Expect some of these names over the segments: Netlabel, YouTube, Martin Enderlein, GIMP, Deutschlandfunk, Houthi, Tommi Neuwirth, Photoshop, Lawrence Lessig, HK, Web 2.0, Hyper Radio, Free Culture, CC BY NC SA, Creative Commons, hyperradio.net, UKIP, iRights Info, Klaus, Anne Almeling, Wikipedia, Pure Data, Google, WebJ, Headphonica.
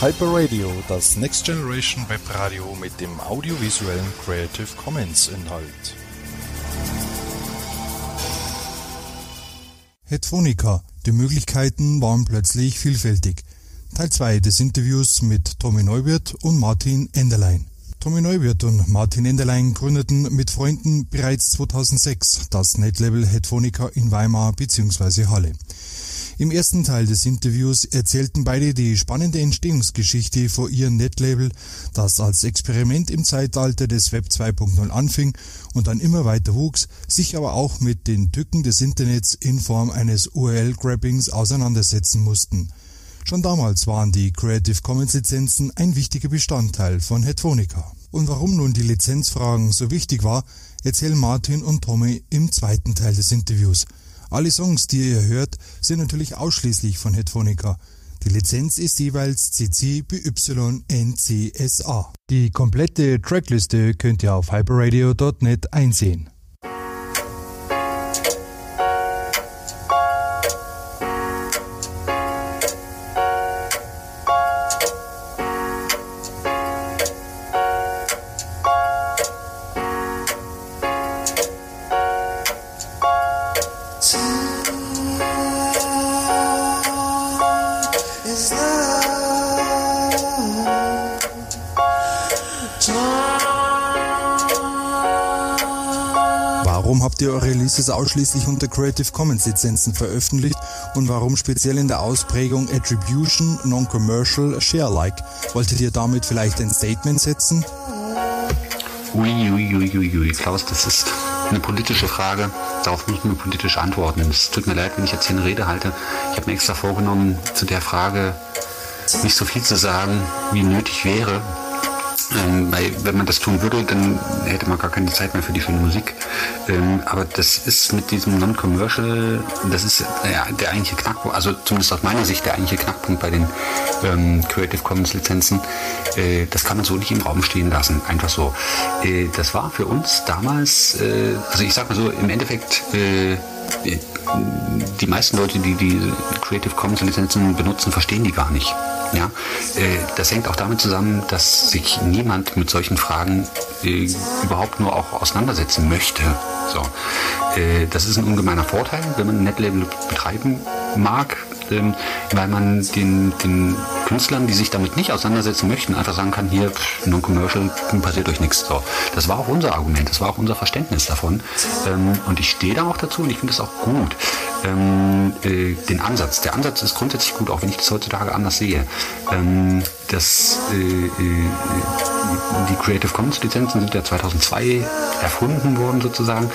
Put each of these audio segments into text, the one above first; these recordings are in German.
Hyper Radio, das Next Generation Web Radio mit dem audiovisuellen Creative Commons Inhalt. Headphonica, die Möglichkeiten waren plötzlich vielfältig. Teil 2 des Interviews mit Tommi Neuwirth und Martin Enderlein. Tommi Neuwirth und Martin Enderlein gründeten mit Freunden bereits 2006 das Netlabel Headphonica in Weimar bzw. Halle. Im ersten Teil des Interviews erzählten beide die spannende Entstehungsgeschichte vor ihrem Netlabel, das als Experiment im Zeitalter des Web 2.0 anfing und dann immer weiter wuchs, sich aber auch mit den Tücken des Internets in Form eines URL-Grabbings auseinandersetzen mussten. Schon damals waren die Creative Commons Lizenzen ein wichtiger Bestandteil von Headphonica. Und warum nun die Lizenzfragen so wichtig war, erzählen Martin und Tommy im zweiten Teil des Interviews. Alle Songs, die ihr hört, sind natürlich ausschließlich von Headphonica. Die Lizenz ist jeweils CC BY NC SA. Die komplette Trackliste könnt ihr auf hyperradio.net einsehen. Habt ihr eure Releases ausschließlich unter Creative Commons Lizenzen veröffentlicht und warum speziell in der Ausprägung Attribution, Non-Commercial, Share-alike? Wolltet ihr damit vielleicht ein Statement setzen? Uiuiuiui, Klaus, das ist eine politische Frage. Darauf muss man politisch antworten. Es tut mir leid, wenn ich jetzt hier eine Rede halte. Ich habe mir extra vorgenommen, zu der Frage nicht so viel zu sagen, wie nötig wäre. Weil wenn man das tun würde, dann hätte man gar keine Zeit mehr für die schöne Musik. Aber das ist mit diesem Non-Commercial, das ist der eigentliche Knackpunkt, also zumindest aus meiner Sicht der eigentliche Knackpunkt bei den Creative Commons Lizenzen. Das kann man so nicht im Raum stehen lassen, einfach so. Das war für uns damals, also ich sag mal so, im Endeffekt die meisten Leute, die die Creative Commons Lizenzen benutzen, verstehen die gar nicht. Ja, das hängt auch damit zusammen, dass sich niemand mit solchen Fragen überhaupt nur auch auseinandersetzen möchte. So, das ist ein ungemeiner Vorteil, wenn man ein Netlabel betreiben mag, weil man den Künstlern, die sich damit nicht auseinandersetzen möchten, einfach sagen kann, hier, Non-Commercial, passiert euch nichts. So, das war auch unser Argument, das war auch unser Verständnis davon. Und ich stehe da auch dazu und ich finde es auch gut. Der Ansatz ist grundsätzlich gut, auch wenn ich das heutzutage anders sehe. Die Creative Commons Lizenzen sind ja 2002 erfunden worden sozusagen.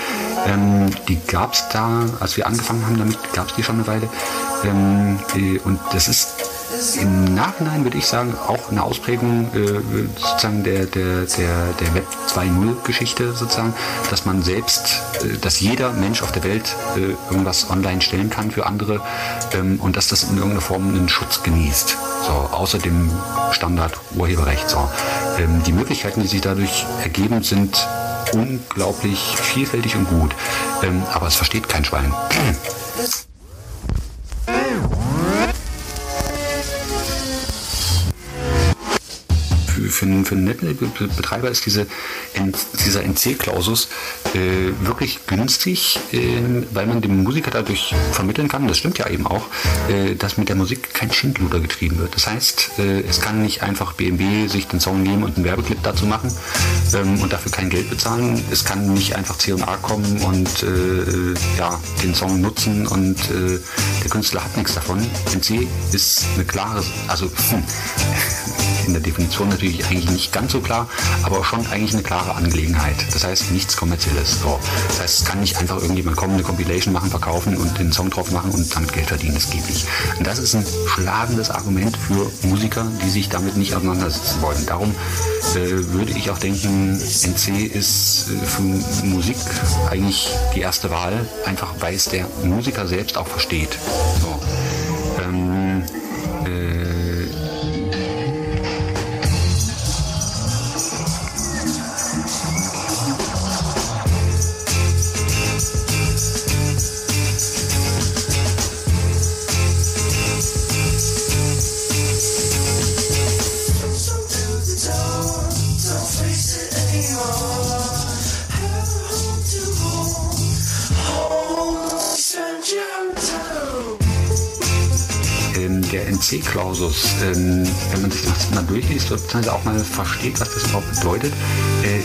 Die gab es da, als wir angefangen haben damit, gab es die schon eine Weile. Und das ist im Nachhinein, würde ich sagen, auch eine Ausprägung sozusagen der Web 2.0 Geschichte sozusagen, dass man selbst, dass jeder Mensch auf der Welt irgendwas online stellen kann für andere und dass das in irgendeiner Form einen Schutz genießt, so, außer dem Standard Urheberrecht. So. Die Möglichkeiten, die sich dadurch ergeben, sind unglaublich vielfältig und gut, aber es versteht kein Schwein. Für einen Netlabel-Betreiber ist dieser NC-Klausus wirklich günstig, weil man dem Musiker dadurch vermitteln kann, das stimmt ja eben auch, dass mit der Musik kein Schindluder getrieben wird. Das heißt, es kann nicht einfach BMW sich den Song nehmen und einen Werbeclip dazu machen und dafür kein Geld bezahlen. Es kann nicht einfach C&A kommen und den Song nutzen und der Künstler hat nichts davon. NC ist eine klare, also in der Definition natürlich eigentlich nicht ganz so klar, aber schon eigentlich eine klare Angelegenheit. Das heißt, nichts Kommerzielles. So. Das heißt, es kann nicht einfach irgendjemand kommen, eine Compilation machen, verkaufen und den Song drauf machen und damit Geld verdienen. Das geht nicht. Und das ist ein schlagendes Argument für Musiker, die sich damit nicht auseinandersetzen wollen. Darum würde ich auch denken, NC ist für Musik eigentlich die erste Wahl, einfach weil es der Musiker selbst auch versteht. So. der NC-Klausus, wenn man sich das mal durchliest, beziehungsweise auch mal versteht, was das überhaupt bedeutet,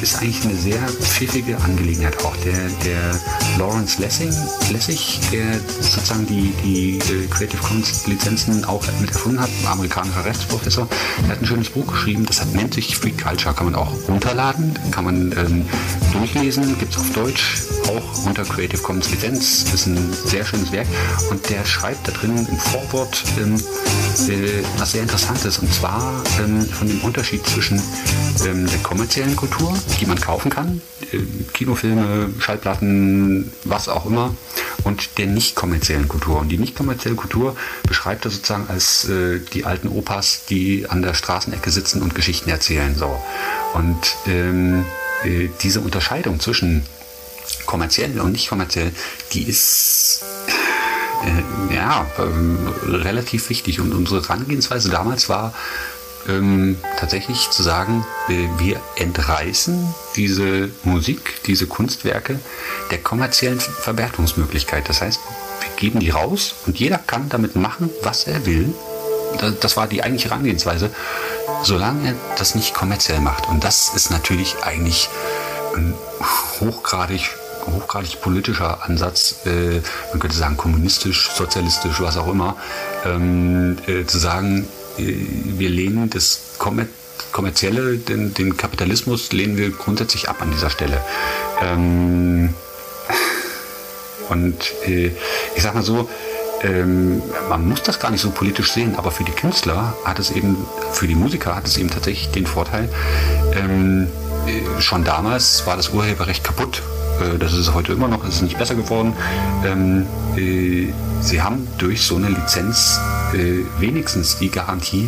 ist eigentlich eine sehr pfiffige Angelegenheit auch. Der Lawrence Lessig, der sozusagen die Creative Commons Lizenzen auch mit erfunden hat, ein amerikanischer Rechtsprofessor, der hat ein schönes Buch geschrieben, das nennt sich Free Culture, kann man auch runterladen, kann man durchlesen, gibt es auf Deutsch, auch unter Creative Commons Lizenz, ist ein sehr schönes Werk und der schreibt da drin im Vorwort was sehr Interessantes und zwar von dem Unterschied zwischen der kommerziellen Kultur, die man kaufen kann, Kinofilme, Schallplatten, was auch immer, und der nicht kommerziellen Kultur. Und die nicht kommerzielle Kultur beschreibt er sozusagen als die alten Opas, die an der Straßenecke sitzen und Geschichten erzählen. So. Und diese Unterscheidung zwischen kommerziell und nicht kommerziell, die ist relativ wichtig. Und unsere Herangehensweise damals war tatsächlich zu sagen, wir entreißen diese Musik, diese Kunstwerke der kommerziellen Verwertungsmöglichkeit. Das heißt, wir geben die raus und jeder kann damit machen, was er will. Das war die eigentliche Herangehensweise, solange er das nicht kommerziell macht. Und das ist natürlich eigentlich ein hochgradig politischer Ansatz, man könnte sagen kommunistisch, sozialistisch, was auch immer, zu sagen, wir lehnen das Kommerzielle, den Kapitalismus lehnen wir grundsätzlich ab an dieser Stelle. Ich sag mal so, man muss das gar nicht so politisch sehen, aber für die Künstler hat es eben, für die Musiker hat es eben tatsächlich den Vorteil, schon damals war das Urheberrecht kaputt. Das ist heute immer noch, es ist nicht besser geworden. Sie haben durch so eine Lizenz wenigstens die Garantie,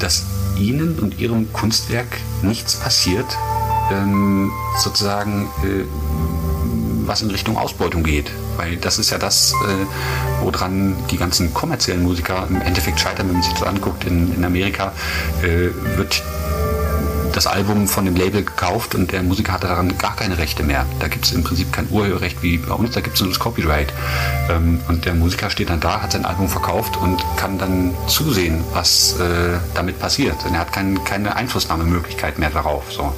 dass Ihnen und Ihrem Kunstwerk nichts passiert, sozusagen, was in Richtung Ausbeutung geht. Weil das ist ja das, woran die ganzen kommerziellen Musiker im Endeffekt scheitern, wenn man sich das anguckt. In Amerika wird das Album von dem Label gekauft und der Musiker hatte daran gar keine Rechte mehr. Da gibt es im Prinzip kein Urheberrecht wie bei uns, da gibt es nur das Copyright. Und der Musiker steht dann da, hat sein Album verkauft und kann dann zusehen, was damit passiert. Und er hat keine Einflussnahmemöglichkeit mehr darauf. So.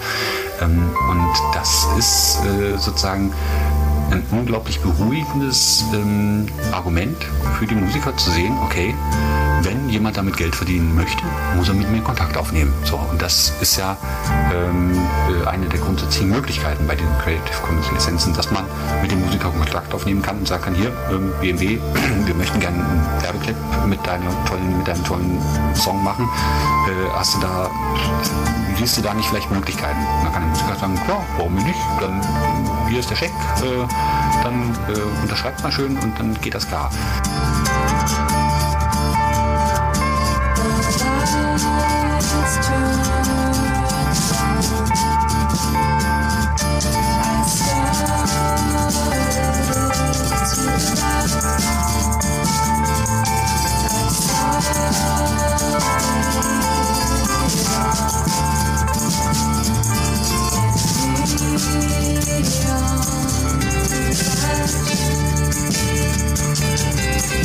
Und das ist sozusagen ein unglaublich beruhigendes Argument für die Musiker zu sehen, okay, wenn jemand damit Geld verdienen möchte, muss er mit mir Kontakt aufnehmen. So, und das ist ja eine der grundsätzlichen Möglichkeiten bei den Creative Commons Lizenzen, dass man mit dem Musiker Kontakt aufnehmen kann und sagen kann, hier, BMW, wir möchten gerne einen Werbeclip mit deinem tollen Song machen. Siehst du da nicht vielleicht Möglichkeiten? Und dann kann der Musiker sagen, klar, warum nicht? Dann hier ist der Scheck, dann unterschreibt mal schön und dann geht das klar.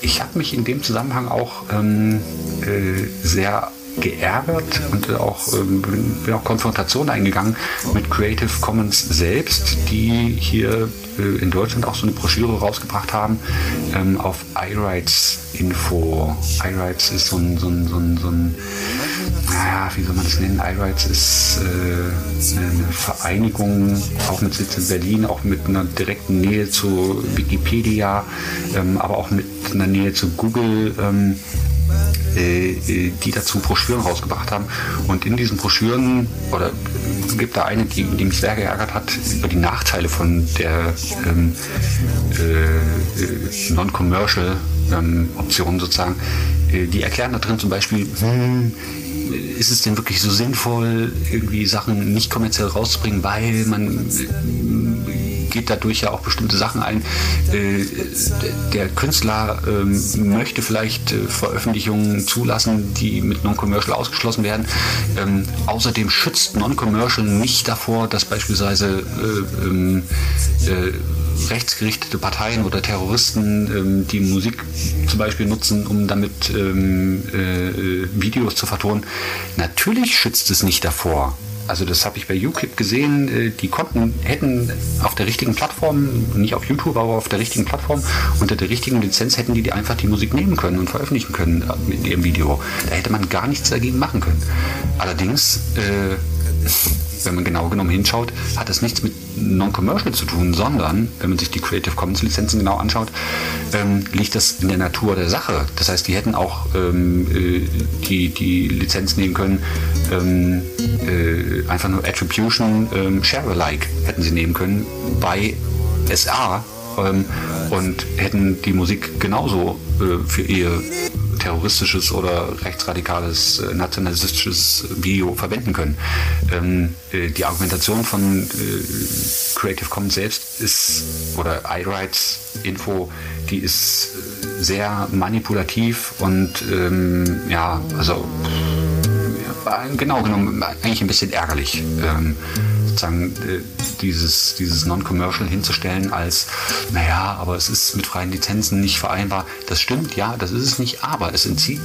Ich habe mich in dem Zusammenhang auch sehr geärgert und auch bin auch Konfrontation eingegangen mit Creative Commons selbst, die hier in Deutschland auch so eine Broschüre rausgebracht haben auf iRights Info. iRights ist so ein naja, wie soll man das nennen? iRights ist eine Vereinigung, auch mit Sitz in Berlin, auch mit einer direkten Nähe zu Wikipedia, aber auch mit einer Nähe zu Google, die dazu Broschüren rausgebracht haben. Und in diesen Broschüren, oder gibt da eine, die mich sehr geärgert hat, über die Nachteile von der Non-Commercial Option sozusagen. Die erklären da drin zum Beispiel, ist es denn wirklich so sinnvoll, irgendwie Sachen nicht kommerziell rauszubringen, weil man geht dadurch ja auch bestimmte Sachen ein. Der Künstler möchte vielleicht Veröffentlichungen zulassen, die mit Non-Commercial ausgeschlossen werden. Außerdem schützt Non-Commercial nicht davor, dass beispielsweise rechtsgerichtete Parteien oder Terroristen die Musik zum Beispiel nutzen, um damit Videos zu vertonen. Natürlich schützt es nicht davor. Also das habe ich bei UKIP gesehen, die hätten auf der richtigen Plattform, nicht auf YouTube, aber auf der richtigen Plattform, unter der richtigen Lizenz hätten die einfach die Musik nehmen können und veröffentlichen können mit ihrem Video. Da hätte man gar nichts dagegen machen können. Allerdings, wenn man genau genommen hinschaut, hat das nichts mit Non-Commercial zu tun, sondern, wenn man sich die Creative Commons Lizenzen genau anschaut, liegt das in der Natur der Sache. Das heißt, die hätten auch die Lizenz nehmen können, einfach nur Attribution Share-alike hätten sie nehmen können bei SA und hätten die Musik genauso für ihr terroristisches oder rechtsradikales, nationalistisches Video verwenden können. Die Argumentation von Creative Commons selbst ist, oder iRights Info, die ist sehr manipulativ und ja, also genau genommen eigentlich ein bisschen ärgerlich, sozusagen dieses Non-Commercial hinzustellen als, naja, aber es ist mit freien Lizenzen nicht vereinbar. Das stimmt, ja, das ist es nicht, aber es entzieht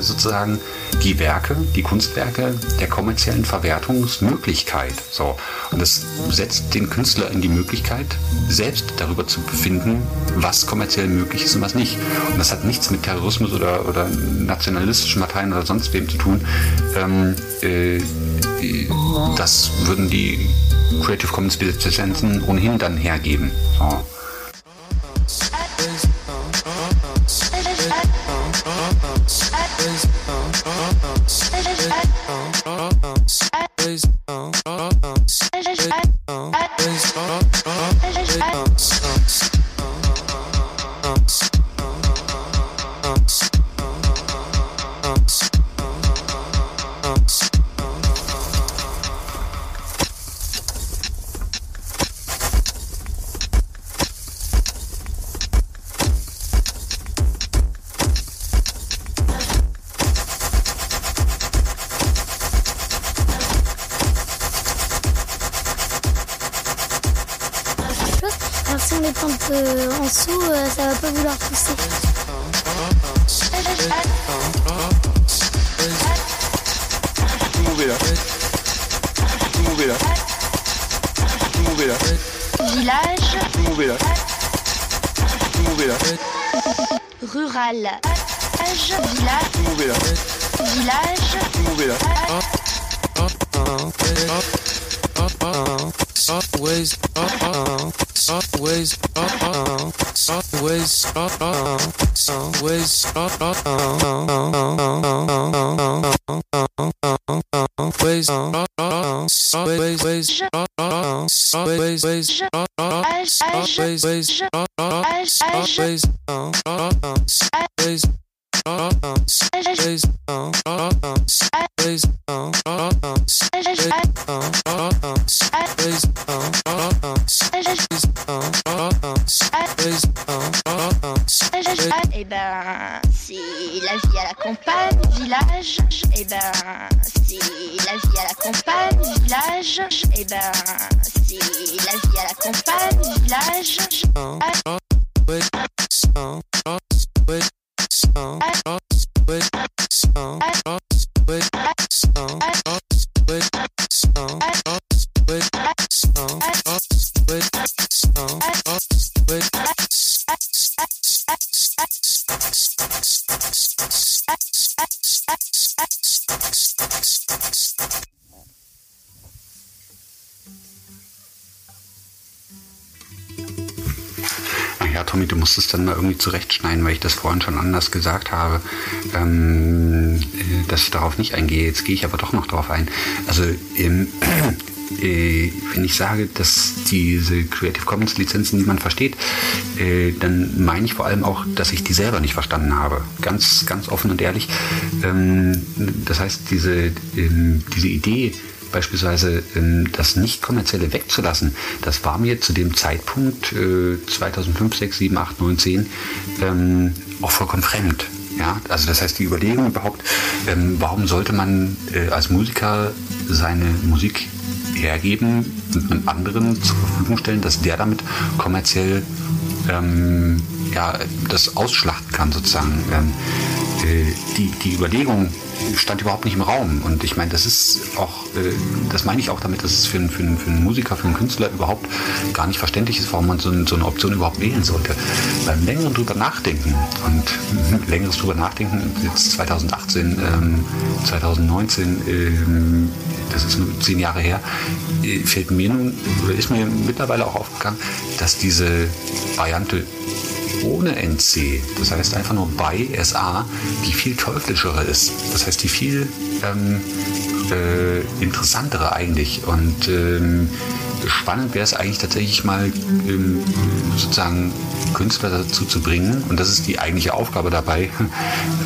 sozusagen die Werke, die Kunstwerke der kommerziellen Verwertungsmöglichkeit. So. Und das setzt den Künstler in die Möglichkeit, selbst darüber zu befinden, was kommerziell möglich ist und was nicht. Und das hat nichts mit Terrorismus oder nationalistischen Parteien oder sonst wem zu tun. Das würden die Creative Commons Lizenzen ohnehin dann hergeben. So. Wait, Tommy, du musst es dann mal irgendwie zurechtschneiden, weil ich das vorhin schon anders gesagt habe, dass ich darauf nicht eingehe. Jetzt gehe ich aber doch noch drauf ein. Also wenn ich sage, dass diese Creative Commons Lizenzen niemand versteht, dann meine ich vor allem auch, dass ich die selber nicht verstanden habe. Ganz, ganz offen und ehrlich. Das heißt, diese Idee, beispielsweise das Nicht-Kommerzielle wegzulassen, das war mir zu dem Zeitpunkt 2005, 6, 7, 8, 9, 10 auch vollkommen fremd. Ja, also das heißt, die Überlegung überhaupt, warum sollte man als Musiker seine Musik hergeben und einem anderen zur Verfügung stellen, dass der damit kommerziell das ausschlachten kann sozusagen. Die Überlegung stand überhaupt nicht im Raum. Und ich meine, das ist auch, das meine ich auch damit, dass es für einen Musiker, für einen Künstler überhaupt gar nicht verständlich ist, warum man so eine Option überhaupt wählen sollte. Beim längeren drüber nachdenken und längeres drüber nachdenken, jetzt 2018, 2019, das ist nur 10 Jahre her, fällt mir nun, oder ist mir mittlerweile auch aufgegangen, dass diese Variante ohne NC, das heißt einfach nur bei SA, die viel teuflischere ist. Das heißt, die viel interessantere eigentlich. Und spannend wäre es eigentlich tatsächlich mal sozusagen Künstler dazu zu bringen, und das ist die eigentliche Aufgabe dabei,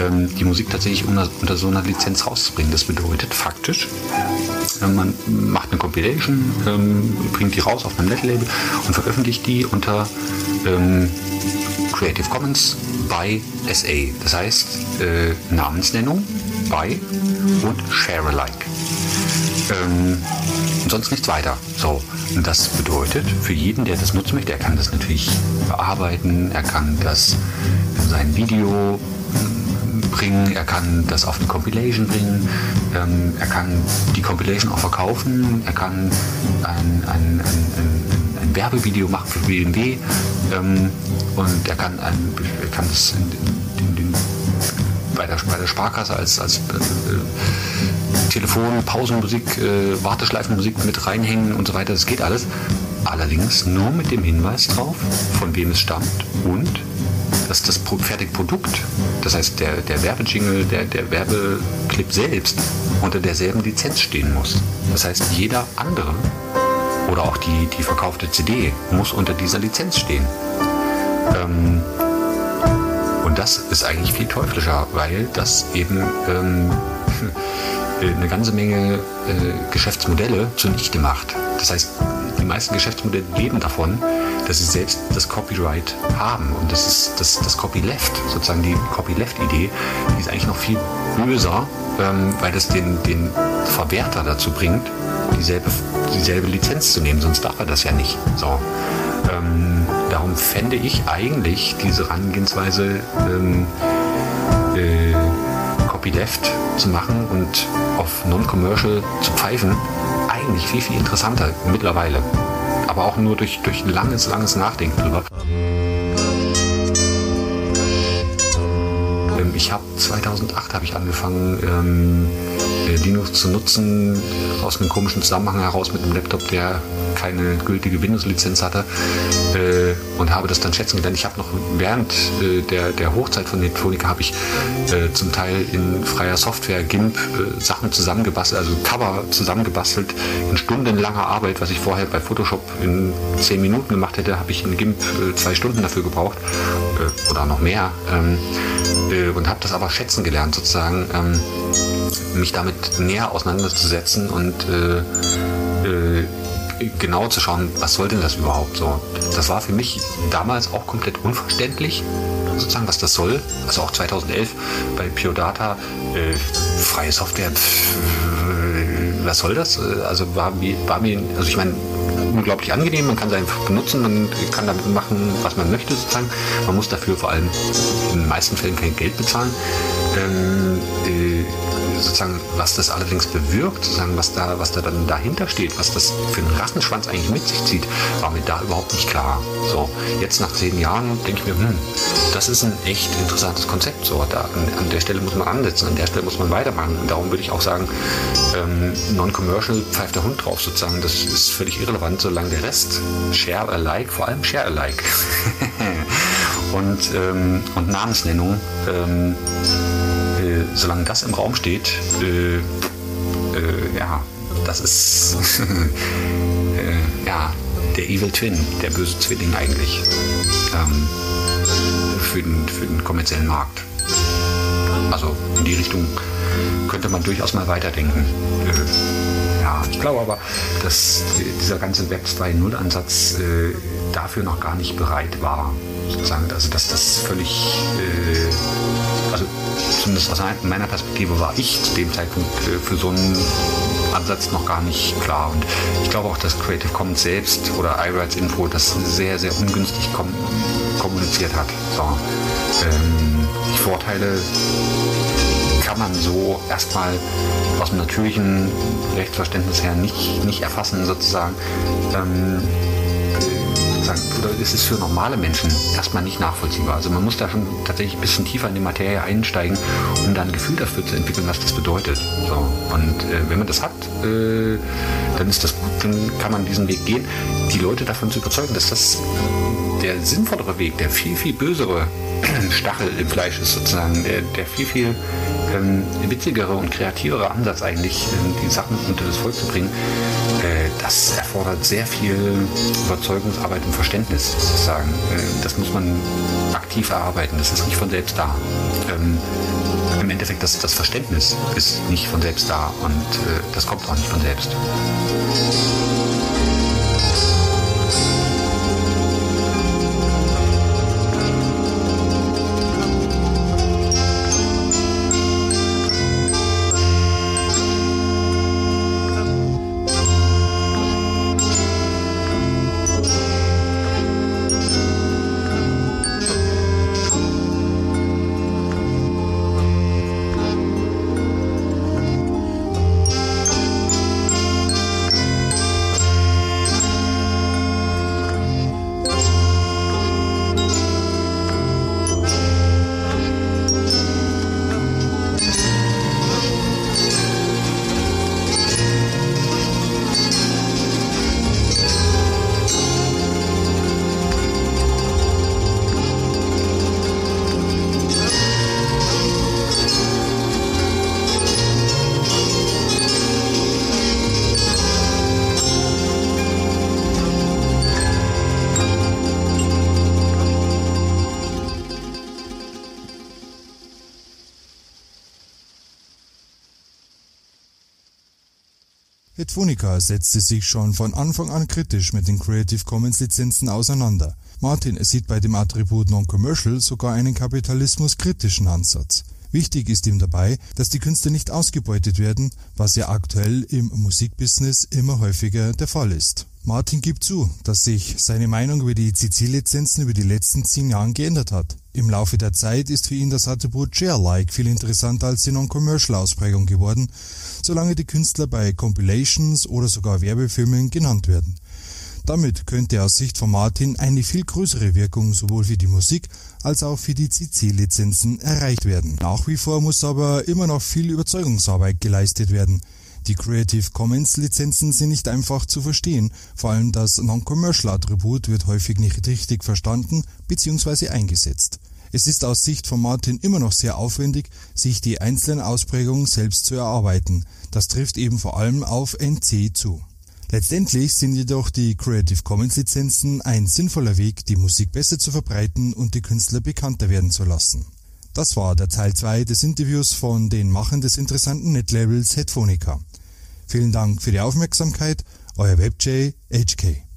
die Musik tatsächlich unter so einer Lizenz rauszubringen. Das bedeutet faktisch, man macht eine Compilation, bringt die raus auf einem Netlabel und veröffentlicht die unter Creative Commons by SA. Das heißt Namensnennung by und Share-alike. Sonst nichts weiter. So, und das bedeutet, für jeden, der das nutzen möchte, er kann das natürlich bearbeiten, er kann das in sein Video bringen, er kann das auf eine Compilation bringen, er kann die Compilation auch verkaufen, er kann ein Werbevideo machen für BMW und er kann das bei der Sparkasse als Telefon, Pausenmusik, Warteschleifenmusik mit reinhängen und so weiter. Das geht alles. Allerdings nur mit dem Hinweis drauf, von wem es stammt und dass das fertige Produkt, das heißt der Werbejingle, der Werbeclip selbst, unter derselben Lizenz stehen muss. Das heißt, jeder andere oder auch die verkaufte CD muss unter dieser Lizenz stehen. Und das ist eigentlich viel teuflischer, weil das eben eine ganze Menge Geschäftsmodelle zunichte macht. Das heißt, die meisten Geschäftsmodelle leben davon, dass sie selbst das Copyright haben. Und das ist das Copyleft, sozusagen die Copyleft-Idee, die ist eigentlich noch viel böser, weil das den Verwerter dazu bringt, dieselbe Lizenz zu nehmen, sonst darf er das ja nicht. So. Darum fände ich eigentlich diese Herangehensweise Copyleft zu machen und auf Non-Commercial zu pfeifen, eigentlich viel, viel interessanter mittlerweile. Aber auch nur durch langes, langes Nachdenken drüber. Ich habe 2008 angefangen, Linux zu nutzen, aus einem komischen Zusammenhang heraus mit einem Laptop, der keine gültige Windows-Lizenz hatte, und habe das dann schätzen gelernt. Ich habe noch während der Hochzeit von Headphonica habe ich zum Teil in freier Software GIMP Sachen zusammengebastelt, also Cover zusammengebastelt in stundenlanger Arbeit, was ich vorher bei Photoshop in 10 Minuten gemacht hätte, habe ich in GIMP 2 Stunden dafür gebraucht oder noch mehr, und habe das aber schätzen gelernt sozusagen, mich damit näher auseinanderzusetzen und genau zu schauen, was soll denn das überhaupt so. Das war für mich damals auch komplett unverständlich, sozusagen, was das soll. Also auch 2011 bei Pure Data, freie Software, was soll das? Also war mir, ich meine, unglaublich angenehm, man kann es einfach benutzen, man kann damit machen, was man möchte sozusagen. Man muss dafür vor allem in den meisten Fällen kein Geld bezahlen. Sozusagen, was das allerdings bewirkt, sozusagen, was da dann dahinter steht, was das für einen Rassenschwanz eigentlich mit sich zieht, war mir da überhaupt nicht klar. So, jetzt nach 10 Jahren denke ich mir, das ist ein echt interessantes Konzept. So, da, an der Stelle muss man ansetzen, an der Stelle muss man weitermachen. Und darum würde ich auch sagen, Non-Commercial pfeift der Hund drauf sozusagen. Das ist völlig irrelevant, solange der Rest Share-alike, vor allem Share-alike und Namensnennung, solange das im Raum steht, ja, das ist ja, der Evil Twin, der böse Zwilling eigentlich, für den kommerziellen Markt. Also in die Richtung könnte man durchaus mal weiterdenken. Ja, ich glaube aber, dass dieser ganze Web 2.0 Ansatz dafür noch gar nicht bereit war, sozusagen, also dass das völlig, also zumindest aus meiner Perspektive war ich zu dem Zeitpunkt für so einen Ansatz noch gar nicht klar, und ich glaube auch, dass Creative Commons selbst oder iRights Info das sehr, sehr ungünstig kommuniziert hat. So. Die Vorteile kann man so erstmal aus dem natürlichen Rechtsverständnis her nicht erfassen, sozusagen. Oder ist es für normale Menschen erstmal nicht nachvollziehbar. Also man muss da schon tatsächlich ein bisschen tiefer in die Materie einsteigen, um dann ein Gefühl dafür zu entwickeln, was das bedeutet. So. Und wenn man das hat, dann ist das gut, dann kann man diesen Weg gehen, die Leute davon zu überzeugen, dass das der sinnvollere Weg, der viel, viel bösere Stachel im Fleisch ist sozusagen, der viel, viel witzigere und kreativere Ansatz eigentlich, die Sachen unter das Volk zu bringen. Das erfordert sehr viel Überzeugungsarbeit und Verständnis sozusagen. Das muss man aktiv erarbeiten, das ist nicht von selbst da. Im Endeffekt, das Verständnis ist nicht von selbst da, und das kommt auch nicht von selbst. Headphonica setzte sich schon von Anfang an kritisch mit den Creative Commons Lizenzen auseinander. Martin sieht bei dem Attribut Non-Commercial sogar einen kapitalismuskritischen Ansatz. Wichtig ist ihm dabei, dass die Künste nicht ausgebeutet werden, was ja aktuell im Musikbusiness immer häufiger der Fall ist. Martin gibt zu, dass sich seine Meinung über die CC-Lizenzen über die letzten 10 Jahre geändert hat. Im Laufe der Zeit ist für ihn das Attribut Share-like viel interessanter als die Non-Commercial-Ausprägung geworden, solange die Künstler bei Compilations oder sogar Werbefilmen genannt werden. Damit könnte aus Sicht von Martin eine viel größere Wirkung sowohl für die Musik als auch für die CC-Lizenzen erreicht werden. Nach wie vor muss aber immer noch viel Überzeugungsarbeit geleistet werden. Die Creative Commons Lizenzen sind nicht einfach zu verstehen, vor allem das Non-Commercial Attribut wird häufig nicht richtig verstanden bzw. eingesetzt. Es ist aus Sicht von Martin immer noch sehr aufwendig, sich die einzelnen Ausprägungen selbst zu erarbeiten. Das trifft eben vor allem auf NC zu. Letztendlich sind jedoch die Creative Commons Lizenzen ein sinnvoller Weg, die Musik besser zu verbreiten und die Künstler bekannter werden zu lassen. Das war der Teil 2 des Interviews von den Machern des interessanten Netlabels Headphonica. Vielen Dank für die Aufmerksamkeit, euer WebJ HK.